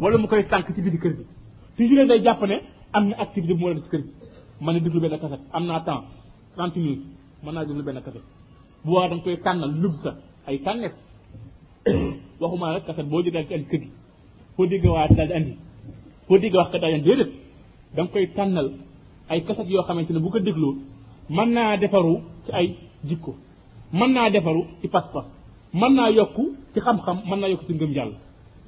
wala mu koy sànq ci biti kër gi toujours day jàpp ne am na activité bu mu war a def ci kër gi mën a déglu benn kaset am naa temps 30 minutes mën naa déglu benn kaset bu waa da nga koy tànnal lub sa ay tànneef waxuma rek kaset boo jëlee ci andi kër gi foo dégg waa daal di andi foo dégg wax ka daal di andi déedéet da nga koy tànnal ay kaset yoo xamante ne bu ko dégloo mën naa defaru ci ay jikko mën naa defaru ci pas-pas mën naa yokku ci xam-xam mën naa yokku ci ngëm yàlla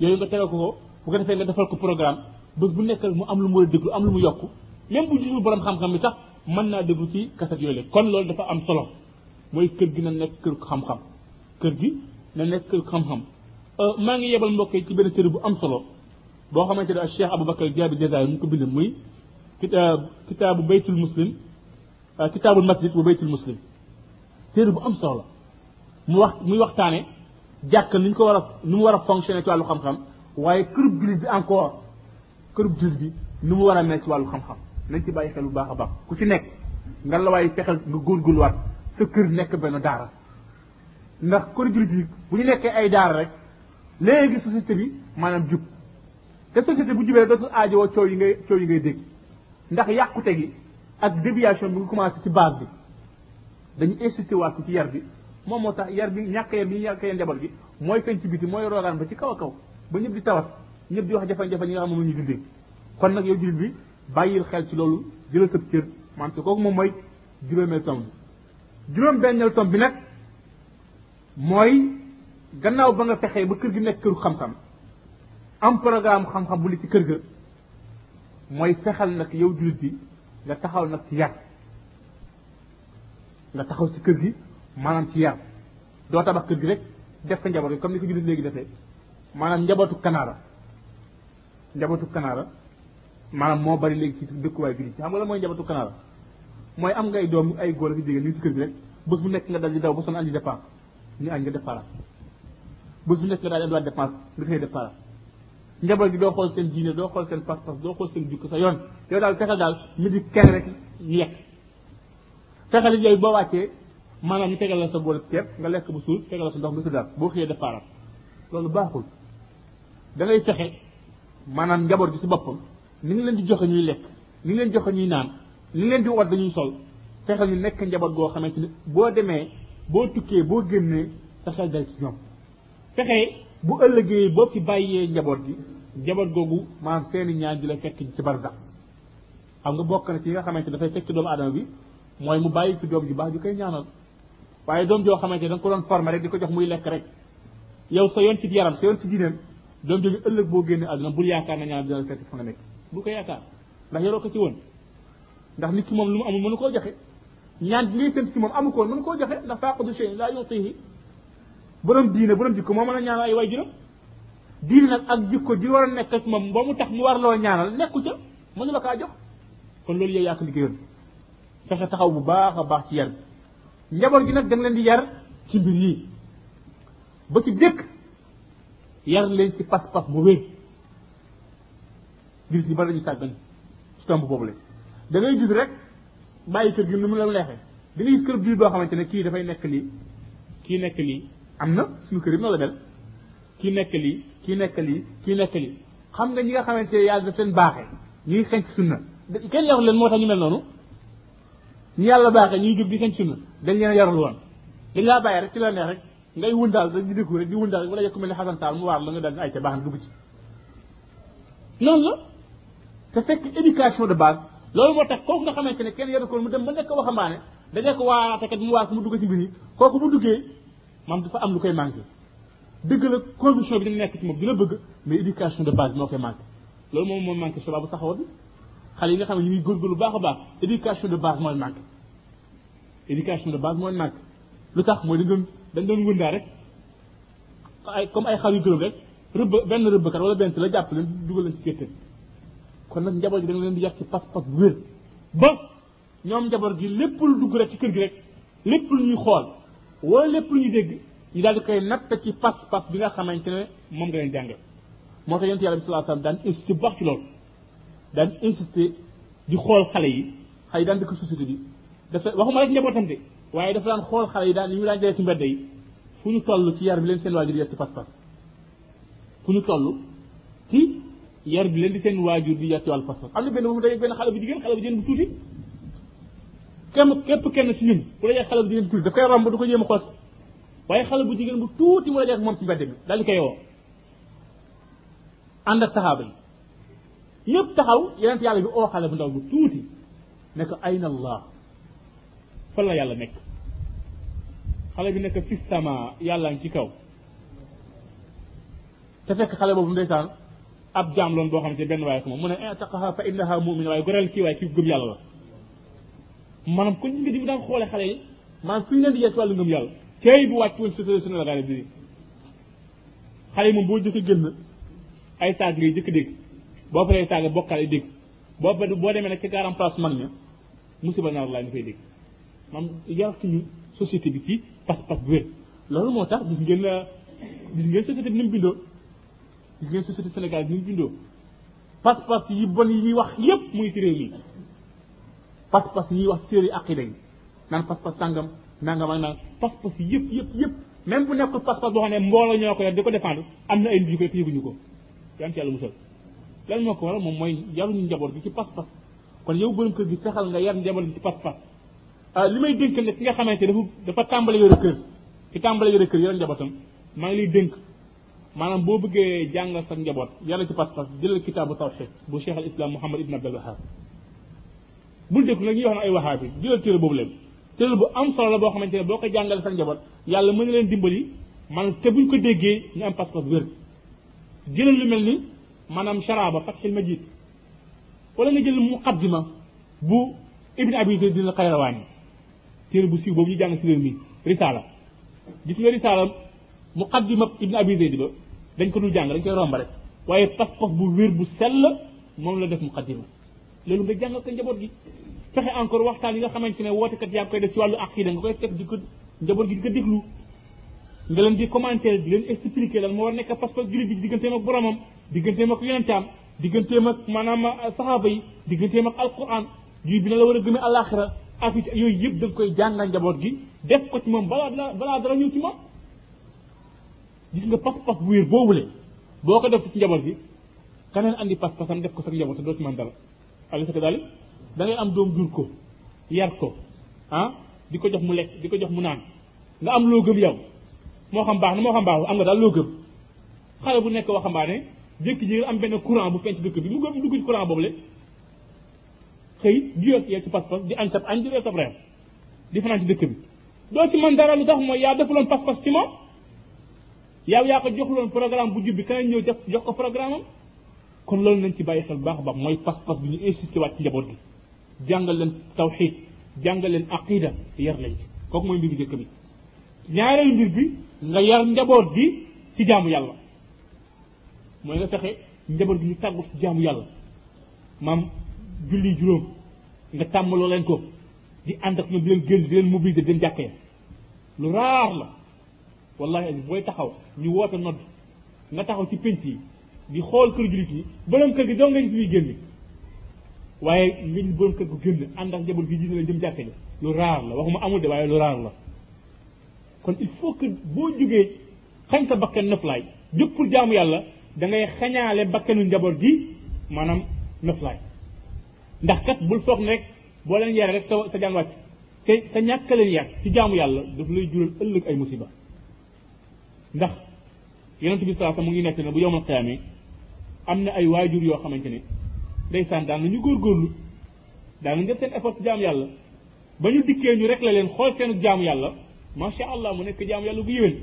yooyu nga tegal ko bu ko defee nga defal ko programme bés bu nekk mu am lu mu war a déglu am lu mu yokku même bu gisul borom xam-xam bi sax mën naa déglu ci kaset yooyu la kon loolu dafa am solo mooy kër gi na nekk kër xam-xam kër gi na nekk kër xam-xam maa ngi yebal mbokk yi ci benn téere bu am solo boo xamante ne Cheikh Aboubacar Diaby Jazaïri mu ko bind muy kitaabu baytul muslim kitaabul masjid wa baytul muslim téere bu am solo muy waxtaane jàkk ni ñu ko war a nu mu war a fonctionner ci wàllu xam-xam waaye kërub jullit bi encore kërub jullit bi nu mu war a mel ci wàllu xam-xam nañ ci bàyyi xel bu baax a baax ku ci nekk nga la waaye fexeel nga góorgóorluwaat sa kër nekk benn daara ndax kër jullit bi bu ñu nekkee ay daara rek léegi société bi maanaam jub te société bu jubee dootul aajowoo coow yi ngay dégg ndax yàqute gi ak déviation bi nga commencé ci base bi dañu insisté waat ko ci yar bi moom moo tax yar bi ñàkk yar bi ñàkk yar njaboot gi mooy feeñ ci biti mooy roogaan ba ci kaw a kaw ba ñëpp di tawat ñëpp di wax jafe-jafe ñi nga xam ne moom ñu dundee kon nag yow jullit bi bàyyil xel ci loolu jëlal sab cër maanaam te kooku moom mooy juróomeel tomb bi juróom-benneel tomb bi nag mooy gannaaw ba nga fexee ba kër gi nekk këru xam-xam am programme xam-xam bu li ci kër ga mooy fexal nag yow jullit bi nga taxaw nag ci yar nga taxaw ci kër gi maanaam ci yar doo tabax kër gi rek def ko njaboot gi comme ni ko jullit léegi defee maanaam njabootu kanaara maanaam moo bari léegi ci dëkkuwaay jullit xam nga la mooy njabootu kanaara mooy am ngay doom ay góor ak jigéen ñu ci kër gi rek bés bu nekk nga dal di daw ba sonn andi dépense ñu añ nga départ bés bu nekk nga daal di andiwaat dépense nga xëy départ njaboot gi doo xool seen diine doo xool seen pas-pas doo xool seen jukk sa yoon yow daal fexeel daal ñu di kenn rek ñu yekk fexeel yooyu boo wàccee maanaam ñu tegal la sa boole ceeb nga lekk bu suur tegal la sa ndox nga tuddaat boo xëyee départ loolu baaxul da ngay fexe maanaam njaboot gi si boppam ni ngi leen di joxe ñuy lekk ni ngi leen joxe ñuy naan ni ngi leen di wat dañuy sol fexe ñu nekk njaboot goo xamante ni boo demee boo tukkee boo génnee sa xel dal ci ñoom fexe bu ëllëgee boo fi bàyyee njaboot gi njaboot googu maanaam seeni ñaan di la fekk ci barsax xam nga bokk na ci nga xamante dafay fekk doomu aadama bi mooy mu bàyyi ci doom ju baax ju koy ñaanal waaye doom joo xamante da nga ko doon former rek di ko jox muy lekk rek yow sa yoon ci yaram sa yoon ci diineem doom jooju ëllëg boo génnee àdduna bul yaakaar na ñaan dina la fekk fa nga nekk bu ko yaakaar ndax yoroo ko ci woon ndax nit ki moom lu mu amul mënu koo joxe ñaan bi ngay séntu ci moom amu ko woon mënu koo joxe ndax faaqudu shay'in laa yu'tiihi borom diine borom jikko moo mën a ñaanal ay waajuram diine nag ak jikko ji war a nekk ak moom ba mu tax mu war loo ñaanal nekku ca mënu la kaa jox kon loolu yow yaa ko liggéeyoon fexe taxaw bu baax a baax ci yar bi njaboot gi nag da nga leen di yar ci mbir yi ba ci dëkk yar leen ci pas-pas bu wér gis ñi bari dañu sàggan ci tomb boobu la da ngay gis rek bàyyi kër gi ni mu la leexee da ngay gis kër bi boo xamante ne kii dafay nekk lii kii nekk lii am na suñu kër yi noonu la del kii nekk lii kii nekk lii kii nekk lii xam nga ñi nga xamante ne yàlla daf leen baaxee ñuy xenc sunna kenn yarul leen moo tax ñu mel noonu ñu yàlla baaxee ñuy jóg di xenc sunna dañ leen yarul woon dañ laa bàyyi rek ci la neex rek ngay wundaal rek di déglu rek di wundaal rek wala yokk mel ne Xasan Sall mu waar la nga daal di ay ca baax na dugg ci noonu la te fekk éducation de base loolu moo tax kooku nga xamante ne kenn yaru ko mu dem ba nekk waxambaane da nekk waaraatekat mu waar ko mu dugg ci mbir yi kooku bu duggee maam dafa am lu koy manqué dëgg la condition bi dina nekk ci moom dina bëgg mais éducation de base moo koy manqué loolu moom mooy manqué sabab bu saxawa bi xale yi nga xam ne ñu ngi góorgóorlu baax a baax éducation de base mooy manqué éducation de base mooy manqué lu tax mooy dañ doon wëndaa rek ay comme ay xar yu gërëm rek rëbb benn rëbbkat wala benn la jàpp leen dugal leen ci kétté kon nag njaboot gi da nga leen di yar ci pas-pas bu wér ba ñoom njaboot gi lépp lu dugg rek ci kër gi rek lépp lu ñuy xool wala lépp lu ñu dégg ñu daal di koy natt ci pas-pas bi nga xamante ne moom nga leen jàngal moo tax yonent yàlla bi sallallahu alayhi wasallam daan insisté bu baax ci loolu daan insisté di xool xale yi daan dëkk société bi dafa waxuma rek njabootam de waaye dafa daan xool xale yi daan ñu daan jëlee ci mbedd yi fu ñu toll ci yar bi leen seen waajur yar ci pas-pas fu ñu toll ci yar bi leen di seen waajur di yar ci wàllu pas-pas am na benn moom day benn xale bu jigéen bu tuuti kenn képp kenn ci ñun ku la yar xale bu jigéen bu tuuti daf koy romb du ko jéem a xoos waaye xale bu jigéen bu tuuti mu la yar moom ci mbedd bi daal di koy woo ànd ak saxaaba yi ñëpp taxaw yeneen yàlla bi oo xale bu ndaw bu tuuti ne ko ayna Allah fan la yàlla nekk xale bi nekk fi sama yàlla ngi ci kaw te fekk xale boobu ndeysaan ab jaam loon boo xamante benn waaye ko moom mu ne intaqaha fa innaha mu'min waaye goreel kii waaye kii gëm yàlla la maanaam kon ñu ngi di daan xoole xale yi maanaam fi ñu leen di yees wàllu ngëm yàlla tey bu wàcc woon société sunu la daal di xale yi moom boo jëkk génn ay saag ngay jëkk dégg boo paree saag bokkaal yi dégg boo demee nag ci garam place mag ña musiba naar laa ñu koy dégg maanaam yar suñu société bi ci pas-pas bu wér loolu moo tax gis ngeen société bi ni mu bindoo gis ngeen société Sénégal bi ni mu bindoo pas-pas yi bon yi ñuy wax yépp muy ci réew mi pas-pas yi ñuy wax séeri aqida yi naan pas-pas sàngam nangam ak naan pas-pas yépp même bu nekkul pas-pas boo xam ne mbooloo ñoo ko yor di ko défendre am na ay nit yu koy yëguñu ko yan ci yàlla musal lan moo ko waral moom mooy yaruñu njaboot bi ci pas-pas kon yow borom kër gi fexal nga yar njaboot bi ci pas-pas li may dénk ne ki nga xamante dafa tàmbale yore kër ci tàmbale yore kër yore njabootam maa ngi lay dénk maanaam boo bëggee jàngal sa njaboot yàlla ci pas-pas jëlal kitaabu tawxiid bu cheikh al islam Muhammad ibn Abdul Wahab bul dégg nag ñuy wax ne ay wahaab bi jëlal téere boobu leen téere bu am solo la boo xamante ne boo ko jàngal sa njaboot yàlla mën na leen dimbali maanaam te buñ ko déggee ñu am pas-pas wér jëlal lu mel ni maanaam sharaaba Fathul Majid wala nga jël muqaddima bu Ibn Abi Zayd al-Qayrawaani téere bu siiw boobu ñu jàng si réew mi risaala gis nga risaala muqaddima ibn abi zayd ba dañ ko dul jàng dañ koy romb rek waaye pas-pas bu wér bu sell moom la def muqaddima loolu nga jàngal ko njaboot gi fexe encore waxtaan yi nga xamante ne wootekat yaa koy def si wàllu aqida nga koy teg di ko njaboot gi di ko déglu nga leen di commenter di leen expliquer lan moo war nekk pas-pas jullit bi digganteem ak boromam digganteem ak yonentaam digganteem ak maanaam saxaaba yi digganteem ak alquran jullit bi na la war a gëmee alaxira afit yooyu yëpp da nga koy jàngal njaboot gi def ko ci moom balaa dara ñëw ci moom gis nga pas-pas bu wér boobule boo ko def ci njaboot gi keneen andi pas-pasam def ko sa njaboot te doo ci man dara alisa ko daal da ngay am doom jur ko yar ko ah di ko jox mu lekk di ko jox mu naan nga am loo gëm yow moo xam baax na moo xam baaxul am nga daal loo gëm xale bu nekk waxambaane jékki ji am benn courant bu fenc dëkk bi mu gëm dugg ci courant boobule xëy jiyoo ak ci pas-pas di añ sab añ di reer sab reer di fanaan ci dëkk bi doo ci mën dara lu tax mooy yaa defuloon pas-pas ci moom yow yaa ko joxuloon programme bu jub bi keneen ñëw jox ko programme am kon loolu nañ ci bàyyi xel baax a baax mooy pas-pas bi ñu insisté waat ci njaboot gi jàngal leen tawxiid jàngal leen aqida yar lañ ci kooku mooy mbir bi njëkk bi ñaareelu mbir bi nga yar njaboot bi ci jaamu yàlla mooy nga fexe njaboot bi ñu tàggu ci jaamu yàlla maam julli juróom nga tàmmaloo leen ko di ànd ak ñoom di leen génn di leen mobiliser di leen jàkkee lu raar la wallahi booy taxaw ñu woote nodd nga taxaw ci pénc yi di xool kër jullit yi borom kër gi doo nga gis ñuy génn waaye liñ borom kër gi génn ànd ak njaboot gi di leen jëm jàkkee lu raar la waxuma amul de waaye lu raar la kon il faut que boo jógee xañ sa bakkan noflaay jóg pour jaamu yàlla da ngay xañaale bakkanu njaboot gi maanaam noflaay ndax kat bul foog ne rek boo leen yare rek sa jaan wàcc te sa ñàkk leen yar ci jaamu yàlla daf lay jural ëllëg ay musiba ndax yonent bi salaasa mu ngi nekk ne bu yowmal xiyaame am na ay waajur yoo xamante ne ndeysaan daan nañu góorgóorlu daan nañu def seen effort ci jaamu yàlla ba ñu dikkee ñu rek la leen xool seenu jaamu yàlla macha allah mu nekk jaamu yàlla gu yéwén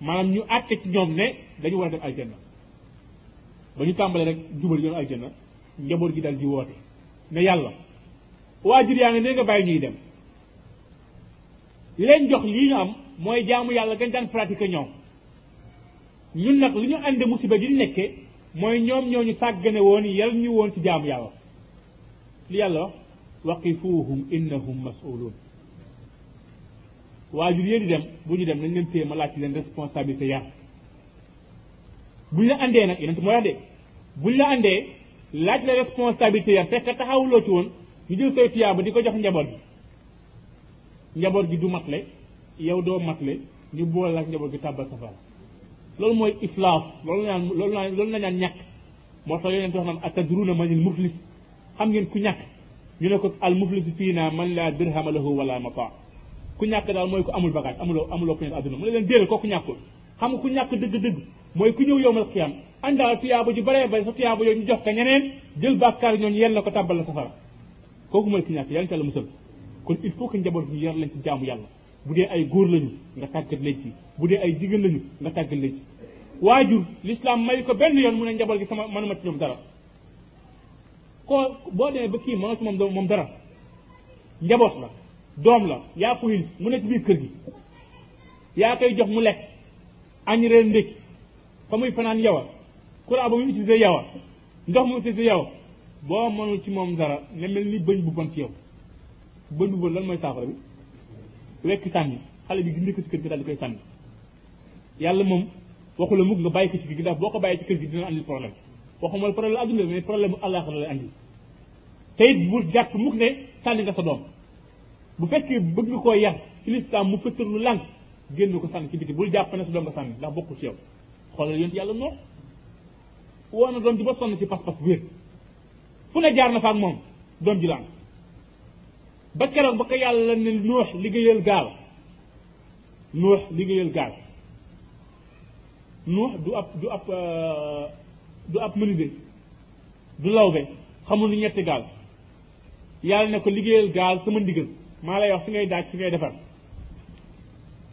maanaam ñu àtte ci ñoom ne dañu war a def aljanna ba ñu tàmbalee rek jubal yoonu aljanna njaboot gi dal di woote ne yàlla waajur yaa ngi ne nga bàyyi ñuy dem leen jox lii ñu am mooy jaamu yàlla gën daan pratiquer ñoom ñun nag li ñu ànde musiba gi nekkee mooy ñoom ñoo ñu sàggane woon yal ñu woon ci jaamu yàlla li yàlla wax waqifuhum innahum mas'ulun waajur yee di dem bu ñu dem nañ leen téye ma laaj ci leen responsabilité yar buñ la àndee nag yeneen mooy wax de buñ la àndee laaj la responsabilité yar fekk taxawuloo ci woon ñu jël say tiyaaba di ko jox njaboot gi du matle yow doo matle ñu boole ak njaboot gi tàbbal safara loolu mooy iflaas loolu la naan ñàkk moo tax yonent wax naan atadruuna manil muflis, xam ngeen ku ñàkk? ñu ne ko al muflisu fiina man laa dirhama lahu wala mata. ku ñàkk daal mooy ku amul bagage, amuloo ku nekk adduna. mu ne leen déedéet, kooku ñàkkul. xam nga ku ñàkk dëgg-dëgg mooy ku ñëw yowmal xiyaam àndaal tuyaaba ju baree bari, sa tuyaaba yooyu ñu jox ko ñeneen, jël bàkkaar ñooñu yel na ko tàbbal la safara. kooku mooy ku ñàkk. yàlla ca la musal. kon il faut que njaboot bi yar leen ci jaamu yàlla. bu dee ay góor lañu nga tàggat leen ci, bu dee ay jigéen lañu nga tàggat leen ci. waajur l'islam may ko benn yoon mu ne njaboot gi sama mënuma ci ñoom dara. koo boo demee ba kii mënoo ci moom dara, njaboot la, doom la, yaa ko yil mu ne ci biir kër gi, yaa koy jox mu lekk añ reer ndékki, fa muy fanaan yow a courant ba muy utiliser yow a ndox mu utiliser yow a. boo mënul ci moom dara nga mel ni bëñ bu bon ci yow. bëñ bu bon lan mooy saafara bi? wekk sànni xale bi gindi ko ci kër gi daal di koy sànni. yàlla moom waxu la mukk nga bàyyi ko ci kër gi, ndax boo ko bàyyi ci kër gi dina andi problème. waxuma problème adduna mais problème bu àllaaxira la andi. te it bu jàpp mukk ne sànni nga sa doom. bu fekkee bëgg nga koo yar ci lislaam mu fëttër lu lànk génn ko sànni ci biti, bul jàpp ne sa doom nga sànni ndax bokkul ci yow. xoolal yonent yàlla noonu woo na doom ji ba sonn ci pas-pas wér fu ne jaar na fa ak moom doom ji la am. ba keroog ba ko yàlla ne Nuux liggéeyal gaal. Nuux liggéeyal gaal. Nuux du ab menuisier du lawbe, xamul ni ñetti gaal. yàlla ne ko liggéeyal gaal sama ndigal, maa lay wax fi ngay daaj fi ngay defar.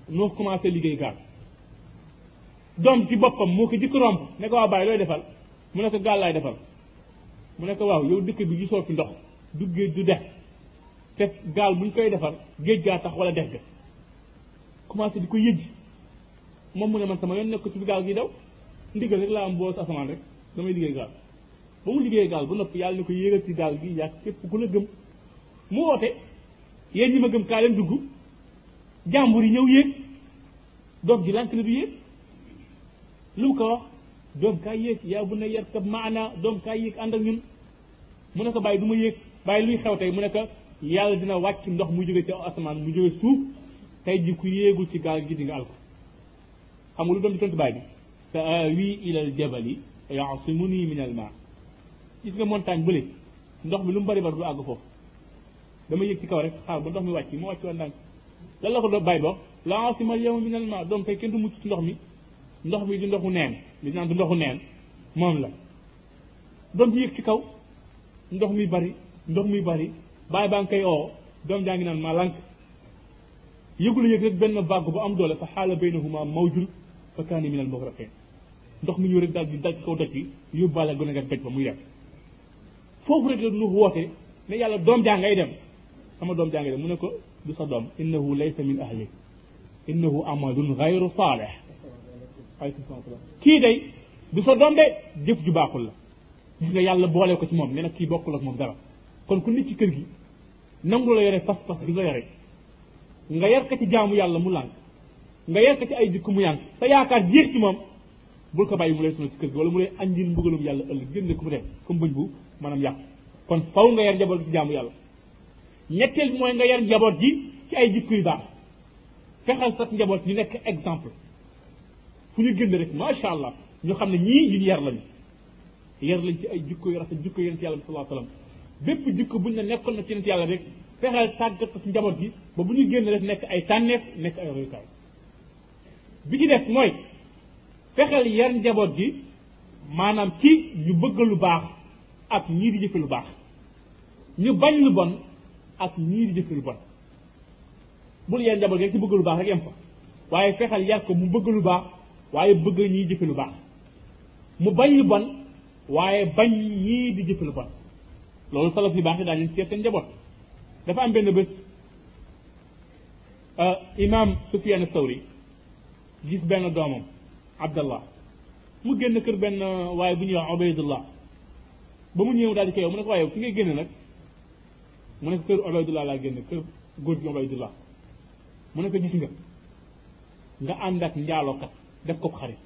Nuux commencé liggéey gaal. doom ci boppam moo ko jëkk romb ne ko waa bàyyi looy defal, mu ne ko gaal laay defal. mu ne ko waaw yow dëkk bi gisoo fi ndox du géej du dex. te gaal buñ koy defar géej gaa tax wala dex ga. commencé di ko yëj moom mu ne man sama yoon nekk ci bi gaal gi daw, ndigal rek laa am boo asamaan rek damay liggéey gaal. ba mu liggéey gaal ba noppi yàlla ne ko yéegal ci gaal gi yàgg képp ku la gëm. mu woote yéen ñi ma gëm kaa leen dugg, jàmbur yi ñëw yéeg, doom ji lànk na du yéeg. lu mu ko wax doom kaa yéeg yaa bu ne yar kab maana, doom kaa yéeg ànd ak ñun. mu ne ko bàyyi du ma yéeg, bàyyi luy xew tey mu ne ko yàlla dina wàcc ndox mu jóge ci asamaan mu jóge suuf, tey ji ku yéegul ci gaal gi di nga alko. xam nga lu doon di tontu baay bi saawi ilal jabali yaasimuni min al maa. gis nga montagne bële ndox mi lu mu bari bari du àgg foofu, dama yéeg ci kaw rek xaar ba ndox mi wàcc ma wàcc woon ndànk. lan la ko doon bàyyi ba laasimal yawma min al maa, doom tey kenn du mucc ci ndox mi, ndox mi di ndoxu neen li naan du ndoxu neen moom la. doom bi yéeg ci kaw ndox mi bari, ndox mi bari. baay baa ngi koy oo doom jaa ngi naan maa lànk. yëgula yëg rek benn bàgg bu am doole fa xaala baynahuma mawjun fa kaani min al muxraqin. ndox mi ñëw rek daal di daj kaw doj bi yóbbaale gën a nga doj ba muy dem. foofu rek la lu woote ne yàlla doom jaa ngay dem, sama doom jaa ngay dem. mu ne ko du sa doom, innahu laysa min ahli innahu amalun gayru saalih. alaykum salaam. kii day du sa doom de, jëf ju baaxul la. gis nga yàlla boole ko ci moom ne nag kii bokkul ak moom dara. kon ku nit ci kër gi nangu la yore pas-pas bi nga yore, nga yar ko ci jaamu yàlla mu lànk, nga yar ko ci ay jikko mu yànk, sa yaakaar yéeg ci moom, bul ko bàyyi mu lay sonal ci kër gi wala mu lay andil mbugalum yàlla ëllëg génne ku mu dem comme bëñ bu maanaam yàqu. kon faw nga yar njaboot ci jaamu yàlla. ñetteel bi mooy nga yar njaboot ji ci ay jikko yu baax, fexal sax njaboot ñu nekk exemple fu ñu génne rek macha allah ñu xam ne ñii ñu yar lañu, yar lañ ci ay jikko yu rafet, jikko yonent yàlla sallallahu alayhi wa sallam. bépp jikko buñ ne nekkoon na ci nit yàlla rek fexeel tàggat ko ci njaboot gi ba bu ñu génn rek nekk ay tànneef, nekk ay royukaay. bi ci def mooy fexeel yar njaboot gi maanaam ci ñu bëgg lu baax ak ñii di jëfe lu baax, ñu bañ lu bon ak ñii di jëfe lu bon. bul yar njaboot gi rek ci bëgg lu baax rek yem fa, waaye fexeel yar ko mu bëgg lu baax waaye bëgg ñii jëfe lu baax, mu bañ lu bon waaye bañ ñii di jëfe lu bon. loolu salaf yu baax yi daañu seet seen njaboot. dafa am benn bés imam Sufyaan Sawri gis benn doomam Abdallah mu génn kër benn waaye bu ñuy wax Ubaydullah. ba mu ñëw daal di koy yow mu ne ko waaye fi ngay génn nag, mu ne ko kër Ubaydullah laa génn, kër góor gi Ubaydullah. mu ne ko gis nga ànd ak njaalookat def ko xarit,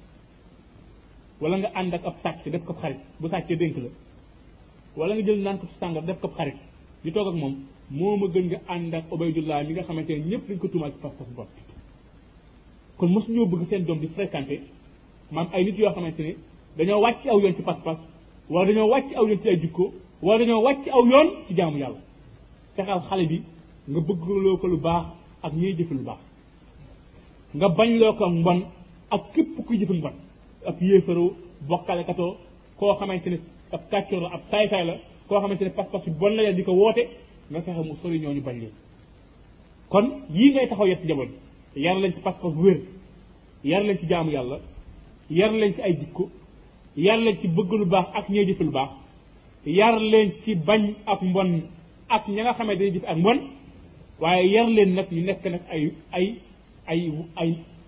wala nga ànd ak ab sàcc def ko xarit, bu sàccee dénk la. wala nga jël naan ko ci sàngar def ko xarit ñu toog ak moom, moo ma gën nga ànd ak Ubaydullah mi nga xamante ne ñëpp dañ ko tuumaal ci pas-pas bopp. kon mosu ñoo bëgg seen doom di fréquenté maam ay nit yoo xamante ne dañoo wàcc aw yoon ci pas-pas war dañoo wàcc aw yoon ci ay jikko war dañoo wàcc aw yoon ci jaamu yàlla fexal xale bi nga bëgg loo ko lu baax ak ñuy jëfe lu baax nga bañ loo ko mbon ak képp kuy jëfe mbon ak yéefaroo bokkale katoo koo xamante ne ab kàccoor la ab saay-saay la koo xamante ne pas-pas yu bon la yàlla di ko woote nga fexe mu sori ñooñu bañ leen kon yii ngay taxaw yet ci njaboot bi yar leen ci pas-pas bu wér yar leen ci jaamu yàlla yar leen ci ay jikko yar leen ci bëgg lu baax ak ñooy jëfe lu baax yar leen ci bañ ak mbon ak ña nga xamee dañuy jëfe ak mbon waaye yar leen nag ñu nekk nag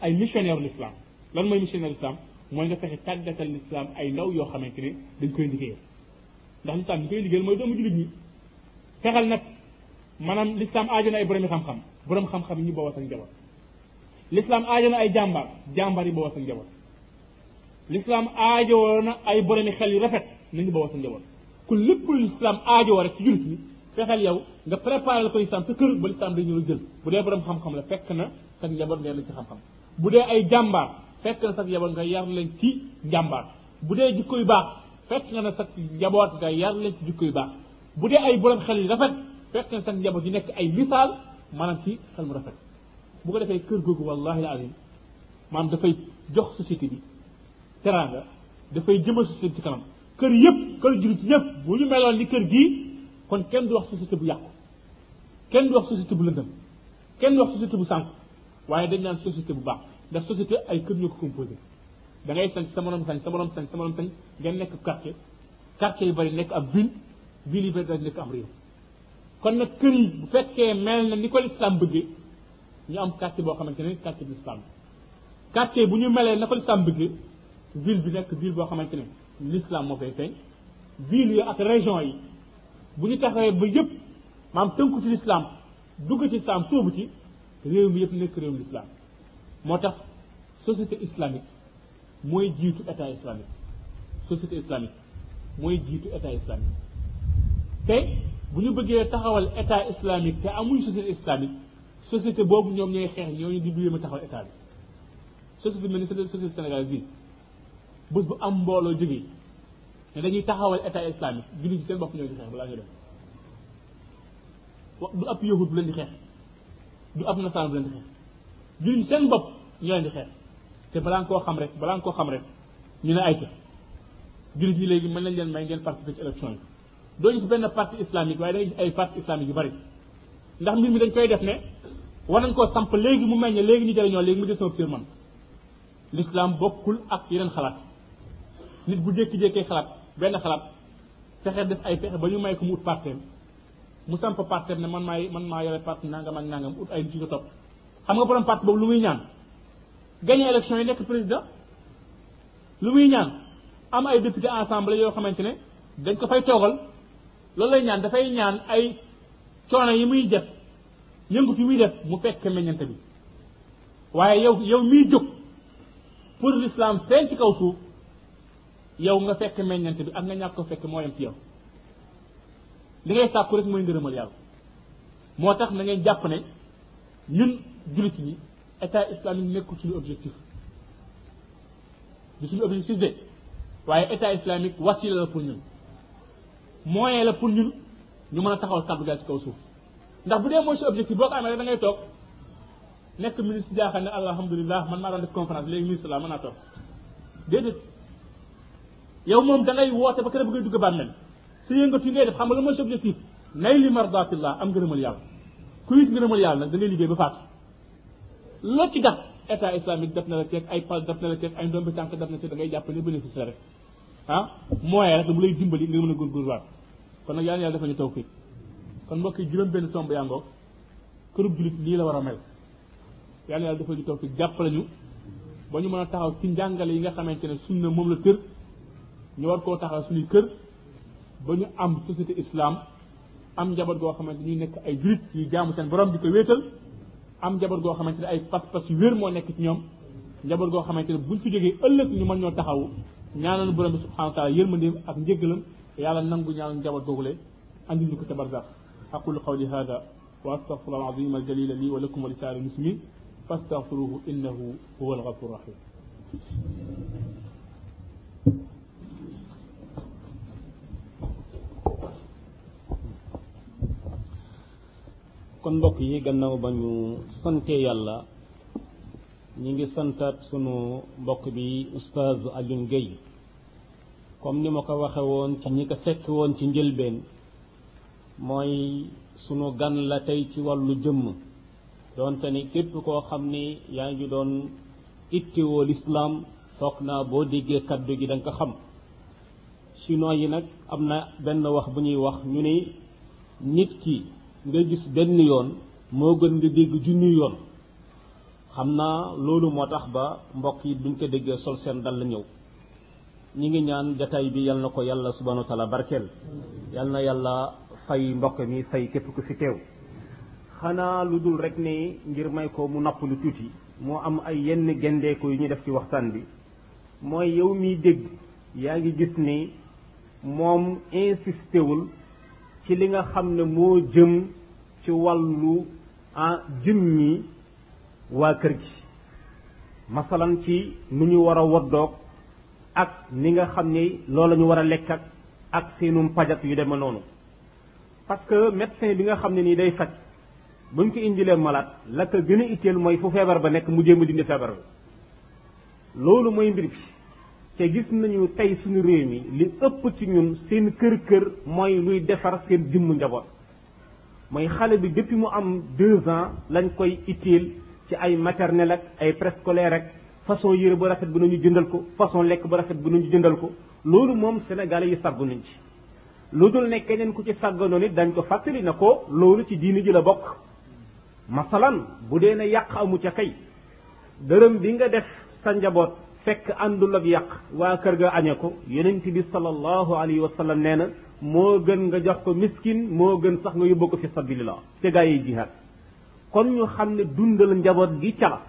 ay missionnaire l'islam. lan mooy missionnaire l'islam mooy nga fexe tàggatal l'islam ay ndaw yoo xamante ne dañ koy liggéeyal ndax l'islam ñu koy liggéeyal mooy doomu jullit ñi fexal nag maanaam l'islam aajo na ay borom xam-xam yi ñu bawoo seen njaboot l'islam aajo na ay jàmbaar yi bawoo seen njaboot l'islam aajowoo na ay boromi xel yu rafet nañu bawoo seen njaboot ku lépp l'islam aajowoo rek ci jullit ñi fexeel yow nga préparé la ko l'islam sa kër ba l'islam dañu la jël bu dee borom xam-xam la fekk na sax njaboot nga leen ci xam-xam bu dee ay jàmbaar fekk na sax njaboot nga yar leen ci jàmbaar bu dee jikko yu baax fekk nga na sax njaboot nga yar leen ci jikko yu baax bu dee ay borom xel yu rafet fekk na sax njaboot yi nekk ay misaal maanaam ci xel mu rafet bu ko defee kër googu wallahi la alim maanaam dafay jox société bi teraanga dafay jëmal société bi ci kanam kër yëpp kër jullit yëpp bu ñu meloon ni kër gii kon kenn du wax société bu yàqu kenn du wax société bu lëndëm kenn du wax société bu sànq waaye dañ naan société bu baax ndax société ay kër ñoo ko composé da ngay sañ sa morom sañ sa morom sañ sa morom sañ ngeen nekk quartier yu bari nekk ab ville yu bari dañ nekk am réew kon nag kër yi bu fekkee mel na ni ko l'islam bëggee ñu am quartier boo xamante ne quartier bu l'islam quartier bu ñu melee na ko l'islam bëggee ville bi nekk ville boo xamante ne l'islam moo fay feeñ ville yi ak région yi bu ñu taxawee ba yëpp maam tënku ci l'islam dugg ci l'islam sóobu ci réew mi yëpp nekk réew mi l'islam moo tax société islamique mooy jiitu état islamique société islamique mooy jiitu état islamique te bu ñu bëggee taxawal état islamique te amuñ société islamique société boobu ñoom ñooy xeex ñooñu di duyéem a taxawal état bi société bi mel ni société sénégalaise bi bés bu am mbooloo jógee ne dañuy taxawal état islamique jullit ci seen bopp ñoo di xeex balaa ñu dem du ab yahud bu leen di xeex du ab nasaan bu leen di xeex jullit ci seen bopp ñoo leen di xeex te balaa nga koo xam rek ñu ne ayca jullit yi léegi mën nañ leen may ngeen participer ci élection yi doo gis benn parti islamique waaye da ngay gis ay parti islamique yu bari ndax mbir mi dañ koy def ne war nañ koo samp léegi mu meññ léegi ñu jëriñoo léegi mu des sama pire man l'islam bokkul ak yeneen xalaat nit bu jékki-jékkee xalaat benn xalaat fexe def ay fexe ba ñu may ko mu ut parteem mu samp parteem ne man maa yore parti nangam ak nangam ut ay nit ci ko topp xam nga borom parti boobu lu muy ñaan gagné élection yi nekk président lu muy ñaan am ay député ensemble yoo xamante ne dañ ko fay toogal loolu lay ñaan dafay ñaan ay coono yi muy def yëngut yi muy def mu fekk meññante bi waaye yow miy jóg pour l'islam feeñ ci kaw suuf yow nga fekk meññante bi ak nga ñàkk ko fekk moo yem ci yow li ngay sàkku rek mooy ngërëmal yàlla moo tax na ngeen jàpp ne ñun jullit ñi état islamique nekkul suñu objectif du suñu objectif de waaye état islamique wasila la pour ñun moyen la pour ñun ñu mën a taxawal kàddu gaal ci kaw suuf ndax bu dee mooy si objectif boo ko amee rek da ngay toog nekk ministre jaaxal ne alhamdulilah man maa doon def conférence léegi ministre la mën naa toog déedéet. yow moom da ngay woote ba kër bu ngay dugg bàmmeel sa yëngatu yi ngay def xam nga la mooy sa objectif nay li mardatillah am ngërëmal yàlla ku it ngërëmal yàlla nag da ngay liggéey ba faatu loo ci def état islamique def na la ceeg ay pal def na la ceeg ay ndombi tànk def na ci da ngay jàpp ne bénéfice la rek ah moyen rek bu lay dimbali nga mën a góorgóorluwaat kon nag yàlla dafa ñu tawfiq kon mbokk yi juróom benn tomb yàngoo kërub julit lii la war a mel yàlla dafa ñu tawfiq jàppale ñu ba ñu mën a taxaw ci njàngale yi nga xamante ne sunna moom la tër ñu war koo taxal suñuy kër ba ñu am société islam am njaboot goo xamante ñuy nekk ay jullit yu jaamu seen borom di ko wéetal am njaboot goo xamante ne ay pas-pas yu wér moo nekk ci ñoom njaboot goo xamante ne buñ fi jógee ëllëg ñu mën ñoo taxawu ñaanal borom bi subhanahu wa taala yërmandeem ak njéggalam yàlla nangu ñaan njaboot googule andi ñu ko ca barzaq aqulu qawli hada wa astaghfirullaha al-azim al-jalil li wa lakum wa li sa'iril muslimin fastaghfiruhu innahu huwal ghafurur rahim kon mbokk yi gannaaw ba ñu sante yàlla ñi ngi santaat sunu mbokk bi Oustaz Alioune Gueye comme ni ma ko waxe woon ci ñi ko fekk woon ci njëlbeen mooy sunu gan la tey ci wàllu jëmm donte ni képp koo xam ni yaa ngi doon ittewoo l'islam foog naa boo déggee kaddu gi da nga ko xam chinois yi nag am na benn wax bu ñuy wax ñu ni nit ki nga gis benn yoon moo gën nga dégg junni yoon xam naa loolu moo tax ba mbokk yi duñ ko déggee sol seen dal la ñëw ñi ngi ñaan jataay bi yal na ko yàlla subhanahu wa taala barkeel yal na yàlla fay mbokk mi fay képp ku fi teew xanaa lu dul rek ne ngir may ko mu napp lu tuuti moo am ay yenn gendeeku yu ñu def ci waxtaan bi mooy yow miy dégg yaa ngi gis ni moom insisté wul ci li nga xam ne moo jëm ci wàllu jëm ñi waa kër gi masalan ci nu ñu war a woddoog ak ni nga xam ne loolu ñu war a lekk ak seenum pajat yu demee noonu parce que médecin bi nga xam ne nii day faj buñ ko indilee malade la ko gën a itteel mooy fu feebar ba nekk mu jéem a dindi feebar ba loolu mooy mbir bi te gis nañu tey suñu réew mi li ëpp ci ñun seen kër-kër mooy luy defar seen jëmm njaboot mooy xale bi depuis mu am 2 ans lañ koy itteel ci ay maternelle ak ay préscolaire ak façon yére bu rafet bu nañu jëndal ko façon lekk bu rafet bu nañu jëndal ko loolu moom sénégalais yi sàggu nañ ci lu dul ne keneen ku ci sàgganoo nit dañ ko fàttali na ko loolu ci diini ji la bokk masalan bu dee ne yàq amu ca kay dërëm bi nga def sa njaboot fekk àndul ak yàq waa kër ga añe ko yonent bi sallallahu alayhi wa sallam nee na moo gën nga jox ko miskin moo gën sax nga yóbbu ko fi sabilillah te gaa yi jihaad kon ñu xam ne dundal njaboot gi cala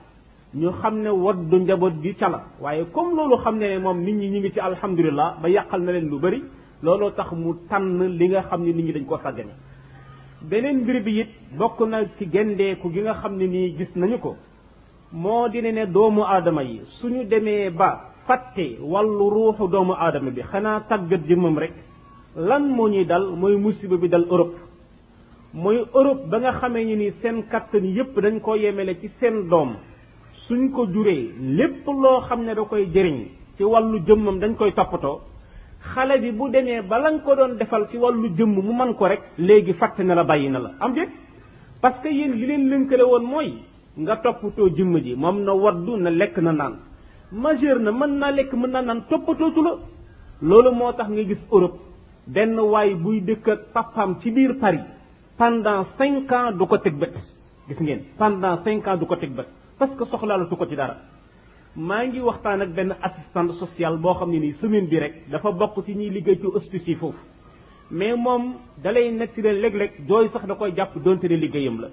ñu xam ne waddu njaboot gi cala waaye comme loolu xam ne moom nit ñi ñu ngi ci alhamdulilah ba yàqal na leen lu bëri looloo tax mu tànn li nga xam ne nit ñi dañ koo sàggane beneen mbir bi it bokk na ci gendeeku gi nga xam ne nii gis nañu ko moo dina ne doomu aadama yi suñu demee ba fàtte wàllu ruuxu doomu aadama bi xanaa tàggat jëmmam rek lan moo ñuy dal mooy musiba bi dal Europe mooy Europe ba nga xamee ñu ni seen kattan yépp dañ koo yemele ci seen doom suñ ko juree lépp loo xam ne da koy jëriñ ci wàllu jëmmam dañ koy toppatoo xale bi bu demee ba lañ ko doon defal ci wàllu jëmm mu man ko rek léegi fàtte na la bàyyi na la am déet parce que yéen li leen lënkale woon mooy nga toppatoo jëmm ji moom na waddu na lekk na naan majeur na mën naa lekk mën naa naan toppatootu la loolu moo tax nga gis Europe benn waay buy dëkk ak papaam ci biir Paris pendant 5 ans du ko teg bët gis ngeen pendant 5 ans du ko teg bët parce que soxlaalatu ko ci dara maa ngi waxtaan ak benn assistante sociale boo xam ne nii semaine bi rek dafa bokk ci ñuy liggéey ci hospice yi foofu mais moom dalay naturel léeg-léeg jooy sax da koy jàpp donte ne liggéeyam la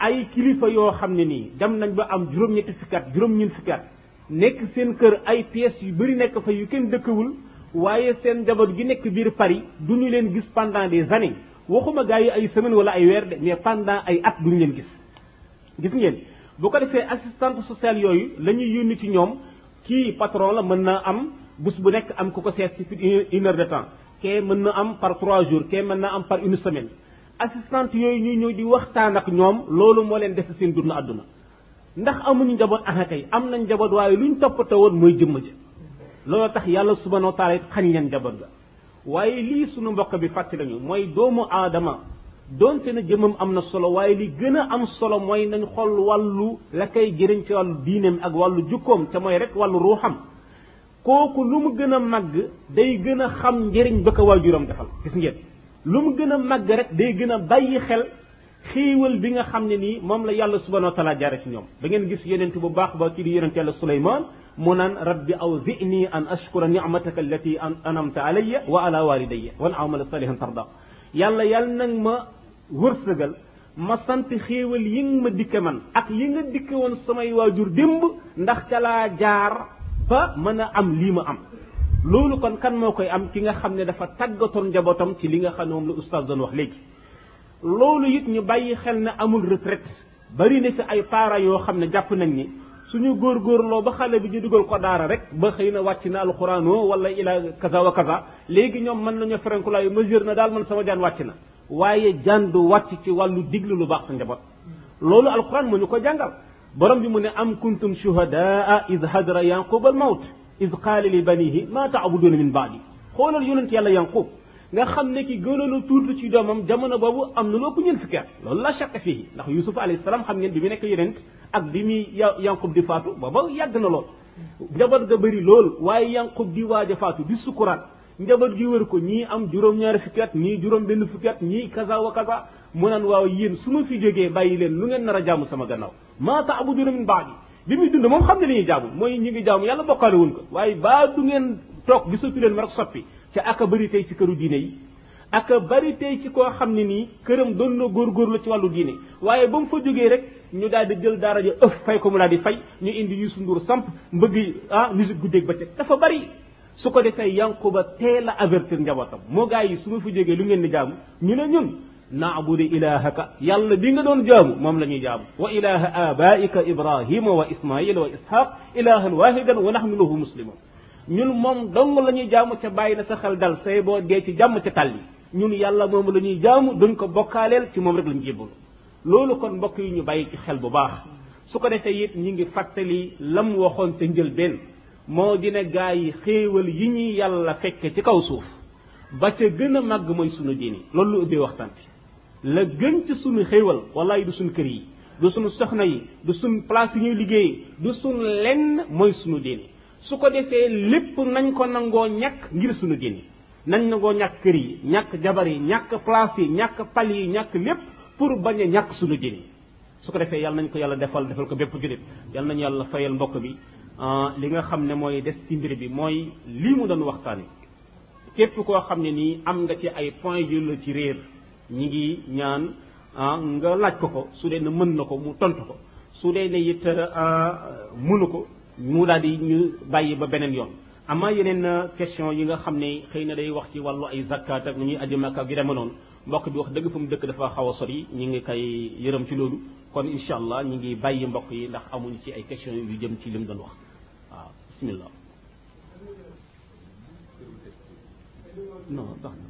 ay kilifa yoo xam ne nii dem nañ ba am juróom-ñetti fukkaat juróom-ñeent fukkaat nekk seen kër ay pièces yu bëri nekk fa yu kenn dëkkawul waaye seen njaboot gi nekk biir Paris du ñu leen gis pendant des années waxuma gars yi ay semaines wala ay weer de mais pendant ay at du ñu leen gis. gis ngeen bu ko defee assistante sociale yooyu la ñuy yónni ci ñoom kii patron la mën naa am bés bu nekk am ku ko seet ci une heure de temps kee mën na am par 3 jours kee mën naa am par une semaine. assistante yooyu ñuy ñëw di waxtaan ak ñoom loolu moo leen def seen dund àdduna ndax amuñu njaboot ana kay am nañ njaboot waaye luñ toppatoo woon mooy jëmm ja loolu tax yàlla subhanahu wa taala xañ leen njaboot ga waaye lii sunu mbokk bi fàtte lañu mooy doomu aadama donte na jëmmam am na solo waaye li gën a am solo mooy nañ xool wàllu la koy jëriñ ci wàllu diineem ak wàllu jukkoom te mooy rek wàllu ruuxam kooku lu mu gën a màgg day gën a xam njëriñ ba ko waajuram defal gis ngeen lu mu gën a màgg rek day gën a bàyyi xel xéewal bi nga xam ne nii moom la yàlla subhanahu wa taala jaare ci ñoom da ngeen gis yonent bu baax ba ci di yonent yàlla Suleymaan mu naan rabbi awzi'ni an ashkura ni'mataka allati an'amta alayya wa ala walidayya wa an a'mala salihan tarda yàlla yàlla nag ma wërsëgal ma sant xéewal yi nga ma dikke man ak yi nga dikke woon samay waajur démb ndax ca laa jaar ba mën a am lii ma am loolu kon kan moo koy am ki nga xam ne dafa tàggatoon njabootam ci li nga xam ne moom la oustaz doon wax léegi loolu it ñu bàyyi xel ne amul retraite bari na fi ay parents yoo xam ne jàpp nañ ni suñu góorgóorloo ba xale bi ñu dugal ko daara rek ba xëy na wàcc na alxuraan wala ila kaza wa kaza léegi ñoom mën nañu ferenkulaayu mesure na daal man sama jaan wàcc na waaye jandu wàcc ci wàllu diglu lu baax sa njaboot loolu alquran moo ñu ko jàngal borom bi mu ne am kuntum shuhadaa id hadara yanqub al mawt id qaala li banihi ma ta'buduna min ba'di xoolal yonent yàlla yanqub nga xam ne ki gënoon a tuuti ci doomam jamono boobu am na lépp ñeent fukki at loolu la chaq fii ndax Yusuf alayhi salaam xam ngeen bi mu nekk yonent ak bi muy yanqub di faatu booba yàgg na lool njaboot ga bëri lool waaye yanqub di waaj a faatu di sukuraat njaboot gi wër ko ñii am juróom-ñaari fukki at ñii juróom-benn fukki at ñii kaza wa kaza mu naan waaw yéen su ma fi jógee bàyyi leen lu ngeen nar a jaamu sama gannaaw maa ta'buduna min ba'di bi muy dund moom xam ne li ñuy jaamu mooy ñi ngi jaamu yàlla bokkaale wuñ ko waaye baa du ngeen toog gisatu leen ma rek soppi ca aka bëri tey ci këru diine yi aka bëri tey ci koo xam ne nii këram doon na góorgóorlu ci wàllu diine waaye ba mu fa jógee rek ñu daal di jël daara ja ëf fay ko mu daal di fay ñu indi Youssou Ndour samp mbëgg musique guddeeg bëccëg dafa bëri su ko defee Yankuba teel a avertir njabootam moo gaa yi su ma fi jógee lu ngeen di jaamu ñu ne ñun na'budu ilahaka yàlla bi nga doon jaamu moom la ñuy jaamu wa ilaha abaika ibrahima wa ismaila wa ishaq ilahan wahidan wa nahnu lahu muslimun ñun moom dong la ñuy jaamu ca bàyyi na sa xel dal say boo dee ci jàmm ca tàlli ñun yàlla moom la ñuy jaamu duñ ko bokkaaleel ci moom rek lañu jébbalu loolu kon mbokk yi ñu bàyyi ci xel bu baax su ko defee it ñi ngi fàttali lam waxoon ca njëlbeen moo dina gaa yi xéewal yi ñuy yàlla fekke ci kaw suuf ba ca gën a màgg mooy sunu diine loolu lu ubbee waxtaan bi la gën ci sunu xéewal wallaay du sunu kër yi du sunu soxna yi du sunu place yi ñuy liggéey du sunu lenn mooy sunu diine su ko defee lépp nañ ko nangoo ñàkk ngir sunu diine nañ nangoo ñàkk kër yi ñàkk jabar yi ñàkk place yi ñàkk pal yi ñàkk lépp pour bañ a ñàkk sunu diine su ko defee yàlla nañ ko yàlla defal ko bépp jullit yàlla nañu yàlla fayal mbokk bi li nga xam ne mooy des ci mbir bi mooy lii mu doon waxtaane képp koo xam ne nii am nga ci ay point yu la ci réer ñi ngi ñaan nga laaj ko ko su dee ne mën na ko mu tontu ko su dee ne it mënu ko mu daal di ñu bàyyi ba beneen yoon amaa yeneen question yi nga xam ne xëy na day wax ci wàllu ay zakkaat ak nu ñuy aju Makka gi demee noonu mbokk bi wax dëgg fa mu dëkk dafa xaw a sori ñi ngi koy yërëm ci loolu kon incha allah ñi ngi bàyyi mbokk yi ndax amuñu ci ay question yu jëm ci lim doon wax waaw bismillah non tax na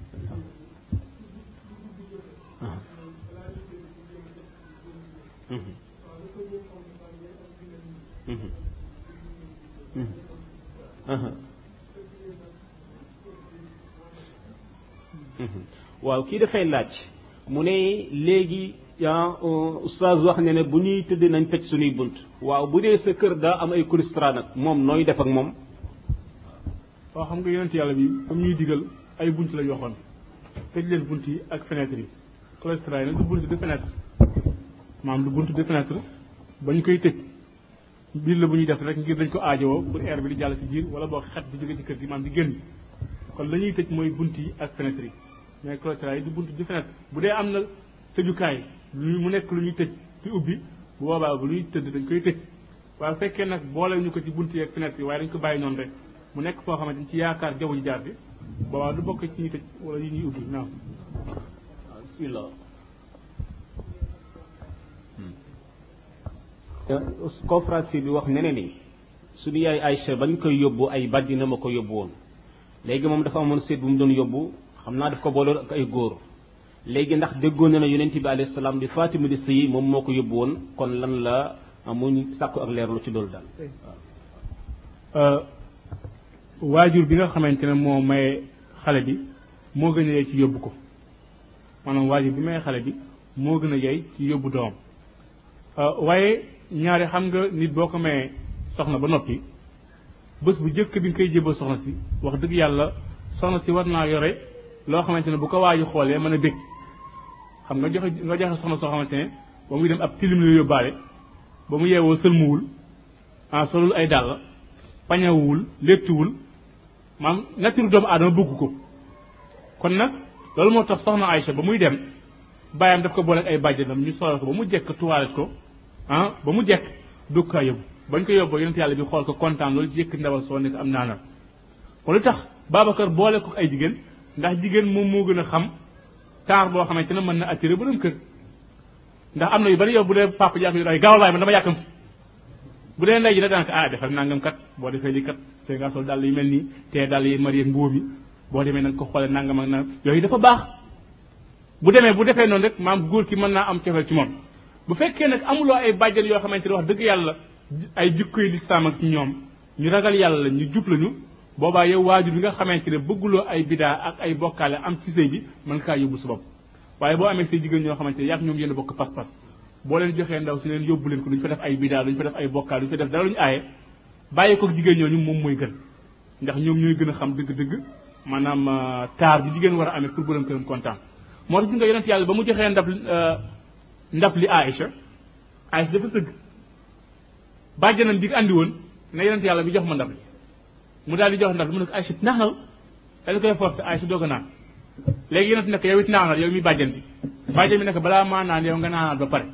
waaw kii dafay laaj mu ne léegi oustaz wax ne bu ñuy tëdd nañ tëj suñuy bunt waaw bu dee sa kër daa am ay kulistra nag moom nooy def ak moom waaw xam nga yonent yàlla bi comme ñuy digal ay bunt la waxoon tëj leen bunt yi ak fenêtre yi kulistra yi nag du bunt de fenêtre maanaam du bunt de fenêtre ba ñu koy tëj biir la bu ñuy def rek ngir dañ ko aajowoo pour air bi di jàll ci biir wala boo xet di jóge ci kër gi maanaam di génn kon la ñuy tëj mooy bunt yi ak fenêtre yi mais clôture yi du buntu di fenêtre bu dee am na tëjukaay mu nekk lu ñuy tëj di ubbi bu boobaa bu luy tëdd dañ koy tëj waaye fekkee nag boole ñu ko ci buntu yeeg fenêtre yi waaye dañ ko bàyyi noonu rek mu nekk foo xamante ni ci yaakaar jaww ji jaar bi boobaa du bokk ci ñuy tëj wala yi ñuy ubbi naaw bismillah conférence bi wax nene ni suñu yaay Aïcha bañ koy yóbbu ay bàjj na ma ko yóbbu woon léegi moom dafa amoon seet bu mu doon yóbbu xam naa daf ko boole ak ay góor léegi ndax déggoon na ne yonent bi alayhi salaam di Fatima di sëy moom moo ko yóbbu woon kon lan la amuñ sàkku ak leerlu ci loolu daal. waajur bi nga xamante ne moo maye xale bi moo gën a yey ci yóbbu ko maanaam waajur bi maye xale bi moo gën a yey ci yóbbu doom waaye ñaari xam nga nit boo ko mayee soxna ba noppi bés bu jëkk bi nga koy jébal soxna si wax dëgg yàlla soxna si war naa yore. loo xamante ne bu ko waaju xoolee mën a bég xam nga joxe nga joxe soxna soo xamante ne ba muy dem ab tilim la yóbbaale ba mu yeewoo sëlmuwul solul ay dàll pañawul léttuwul maam nature doomu aadama bëgg ko kon nag loolu moo tax soxna Aïcha ba muy dem bàyyam daf ko boole ak ay bàjjanam ñu solal ko ba mu jekk tuwaalet ko ba mu jekk dugg kaa yóbbu bañ ko yóbboo yonent yàlla bi xool ko kontaan loolu ci yëkk ndawal soo nekk am naanal kon lu tax Babacar boole ko ay jigéen ndax jigéen moom moo gën a xam taar boo xamante ne mën na attiré borom kër ndax am na yu bari yow bu dee papa ji ak yu ay gaaw laay man dama yàkkamti bu dee ndey ji nag daanaka defal nangam kat boo defee lii kat see nga sol dàll yu mel nii te dàll yi marié mbuub yi boo demee nanga ko xoolee nangam ak nangam yooyu dafa baax bu demee bu defee noonu rek maam góor ki mën naa am cofeel ci moom. bu fekkee nag amuloo ay bàjjen yoo xamante ne wax dëgg yàlla ay jikkoy lislaam ak ñoom ñu ragal yàlla ñu jub lañu boobaa yow waajur bi nga xamante ne bëgguloo ay bidaa ak ay bokkaale am ci sëy bi mën kaa yóbbu sa bopp. waaye boo amee say jigéen ñoo xamante ne yàgg ñoom yéen a bokk pas-pas boo leen joxee ndaw si leen yóbbu leen ko duñ fa def ay bidaa duñ fa def ay bokkaale duñ fa def dara luñu aaye bàyyi ko jigéen ñooñu moom mooy gën ndax ñoom ñooy gën a xam dëgg-dëgg maanaam taar bi jigéen war a amee pour borom këram kontaan. moo tax nga yonent yàlla ba mu joxee ndab li Aïcha dafa sëgg bàjjanam bi andi woon ne yonent yàlla bi jox ma ndab li mu daal di jox ndab li mu ne ko Aïcha naaxal dañu koy forcé Aïcha doog a naan léegi yonent nekk yow it naanal yow mi bàjjan bi bàjjan bi nekk balaa maa naan yow nga naanaat ba pare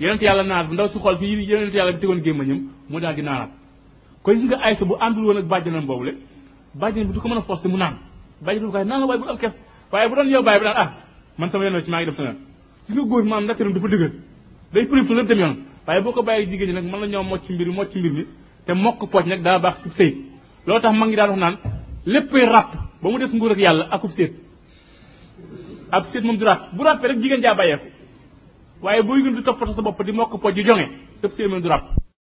yonent yàlla naanaat bu ndaw su xool fii yonent yàlla bi tegoon gémmañam mu daal di naanaat kon gis nga Aïcha bu àndul woon ak bàjjanam boobu le bàjjan bi du ko mën a forcé mu naan bàjjan bi ko naan waaye bu am kes waaye bu doon yow bàyyi bi daan man sama yoon ci maa ngi def sama gis nga góor maanaam natteeram dafa dëgër day prif lépp dem yoon waaye boo ko bàyyi jigéen ñi nag mën na ñoo mocc mbir mi te mokk pooj nag daa baax cub sëy loolu tax mag ngi daan wax naan léppay ràpp ba mu des nguur ak yàlla akub séet ab séet moom du ràpp bu ràppee rek jigéen jaa bàyyeeku waaye booy gën di toppatoo sa bopp di mokk pooj di jonge sëpp séet moom du ràpp